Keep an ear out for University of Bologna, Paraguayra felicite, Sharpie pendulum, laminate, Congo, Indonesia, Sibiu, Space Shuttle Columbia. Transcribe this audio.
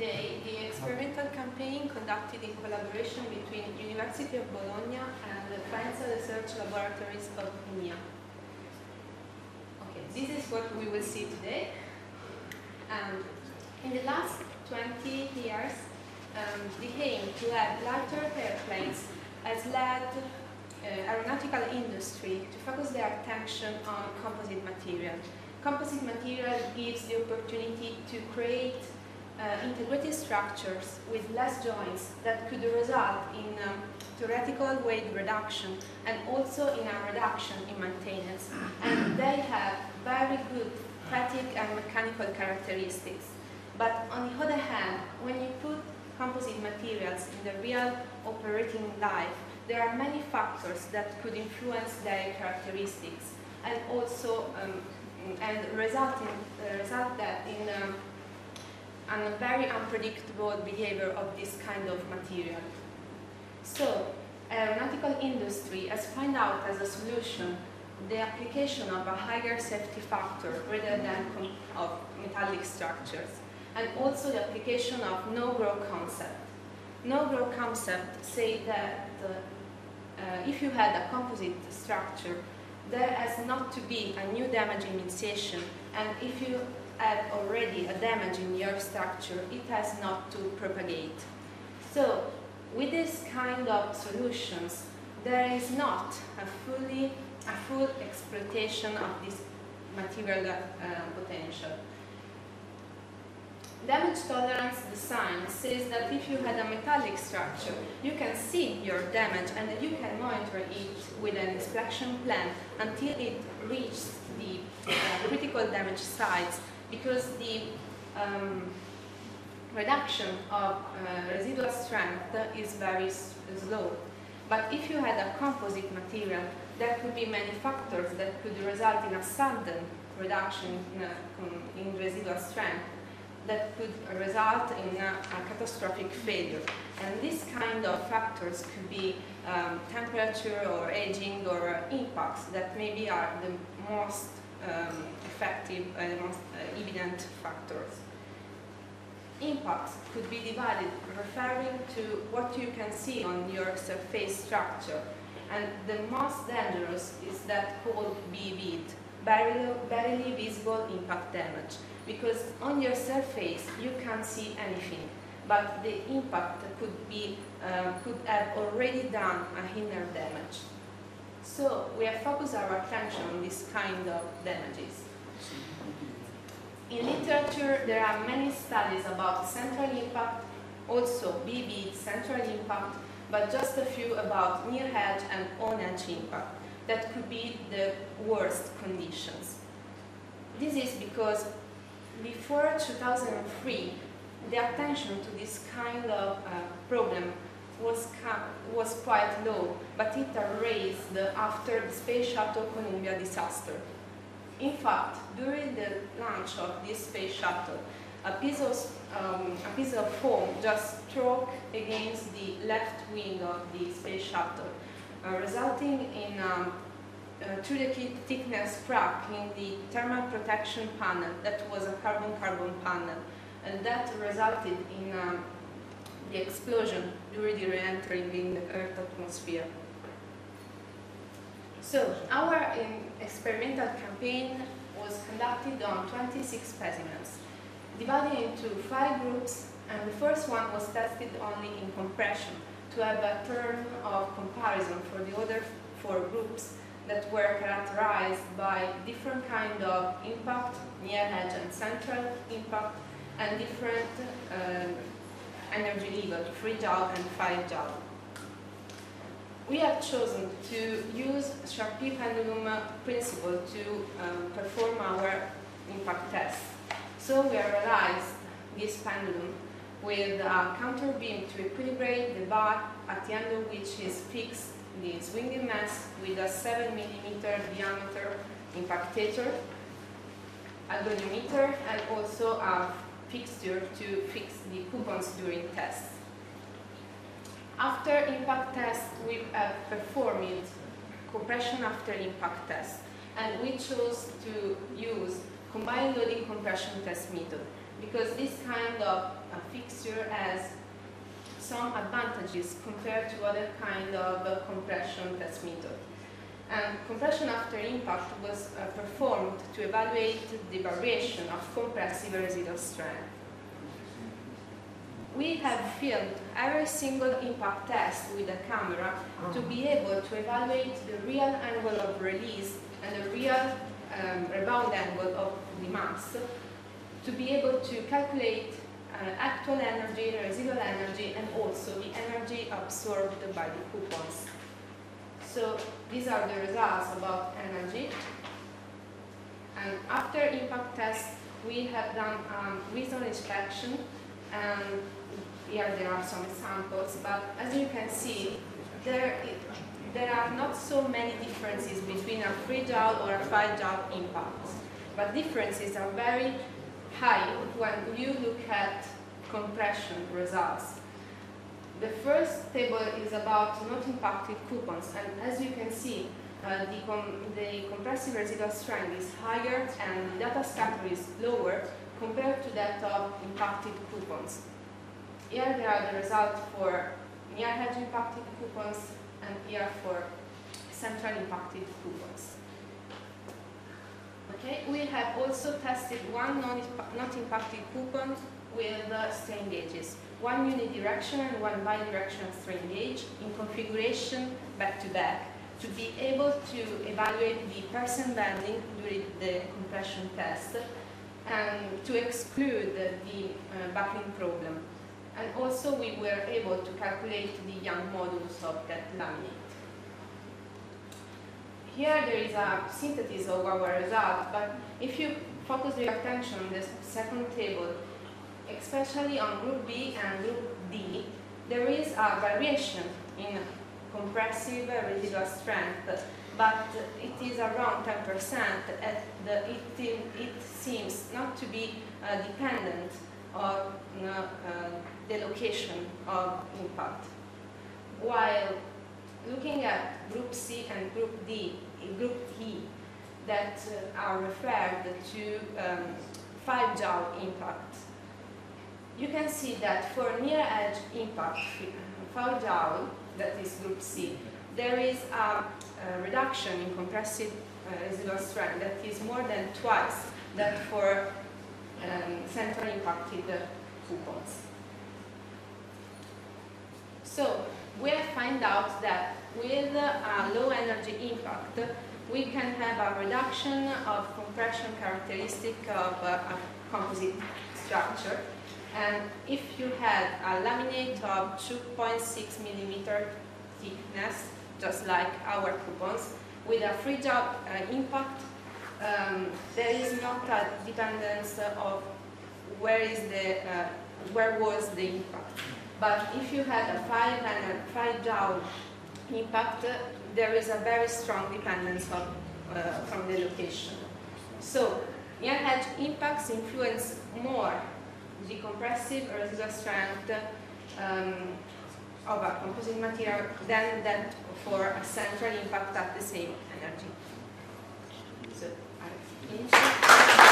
today the experimental campaign conducted in collaboration between University of Bologna and the Fraunhofer Research Laboratories of Bologna. Okay, this is what we will see today. In the last 20 years, the aim to have lighter airplanes has led aeronautical industry to focus their attention on composite material. Composite material gives the opportunity to create integrated structures with less joints that could result in theoretical weight reduction and also in a reduction in maintenance. And they have very good fatigue and mechanical characteristics. But on the other hand, when you put composite materials in the real operating life, there are many factors that could influence their characteristics and also result in a very unpredictable behavior of this kind of material. So, aeronautical industry has found out as a solution the application of a higher safety factor rather than of metallic structures, and also the application of no-grow concept. No-grow concept say that if you had a composite structure, there has not to be a new damage initiation, and if you have already a damage in your structure, it has not to propagate. So, with this kind of solutions, there is not a full exploitation of this material potential. Damage tolerance design says that if you had a metallic structure, you can see your damage and you can monitor it with an inspection plan until it reaches the critical damage sites, because the reduction of residual strength is very slow. But if you had a composite material, there could be many factors that could result in a sudden reduction in residual strength that could result in a catastrophic failure. And these kind of factors could be temperature or aging or impacts that maybe are the most effective and most evident factors. Impacts could be divided referring to what you can see on your surface structure. And the most dangerous is that called BVID, barely visible impact damage, because on your surface you can't see anything, but the impact could have already done a inner damage. So we have focused our attention on this kind of damages. In literature there are many studies about central impact, also BB central impact, but just a few about near edge and on edge impact. That could be the worst conditions. This is because before 2003, the attention to this kind of problem was quite low, but it raised after the Space Shuttle Columbia disaster. In fact, during the launch of this space shuttle, a piece of foam just struck against the left wing of the space shuttle, resulting in a 2 thickness crack in the thermal protection panel that was a carbon-carbon panel, and that resulted in the explosion during the re-entering in the Earth's atmosphere. So, our experimental campaign was conducted on 26 specimens, divided into 5 groups, and the first one was tested only in compression, to have a term of comparison for the other 4 groups that were characterized by different kind of impact, near edge and central impact, and different energy level, 3 Joule and 5 Joule. We have chosen to use Sharpie pendulum principle to perform our impact test. So we analyzed this pendulum with a counter beam to equilibrate the bar, at the end of which is fixed the swinging mass with a 7 mm diameter impactator, a goniometer, and also a fixture to fix the coupons during tests. After impact test, we have performed compression after impact test, and we chose to use combined loading compression test method, because this kind of fixture has some advantages compared to other kind of compression test method. And compression after impact was performed to evaluate the variation of compressive residual strength. We have filmed every single impact test with a camera to be able to evaluate the real angle of release and the real rebound angle of the mass, to be able to calculate actual energy, residual energy, and also the energy absorbed by the coupons. So these are the results about energy. And after impact test, we have done visual inspection, and here there are some examples. But as you can see, there are not so many differences between a 3-joule or a 5-joule impact, but differences are very high when you look at compression results. The first table is about not impacted coupons, and as you can see, the compressive residual strength is higher and the data scatter is lower compared to that of impacted coupons. Here there are the results for near-edge impacted coupons, and here for central impacted coupons. Okay, we have also tested one not impacted coupon with strain gauges, one unidirectional and one bidirectional strain gauge in configuration back-to-back, to be able to evaluate the person bending during the compression test and to exclude the buckling problem. And also we were able to calculate the Young modulus of that laminate. Here there is a synthesis of our result, but if you focus your attention on the second table, especially on group B and group D, there is a variation in compressive residual strength, but it is around 10%, it seems not to be dependent on the location of impact. While looking at group C and group D, group E, that are referred to 5-joule impact, you can see that for near-edge impact, 5-joule, that is group C, there is a reduction in compressive residual strength that is more than twice that for centrally impacted coupons. So we have found out that with a low energy impact, we can have a reduction of compression characteristic of a composite structure. And if you had a laminate of 2.6 mm thickness, just like our coupons, with a 3-joule impact, there is not a dependence of where was the impact. But if you had a 5-joule impact, there is a very strong dependence of, from the location. So near-edge impacts influence more the compressive residual strength of a composite material than that for a central impact at the same energy. So I finish.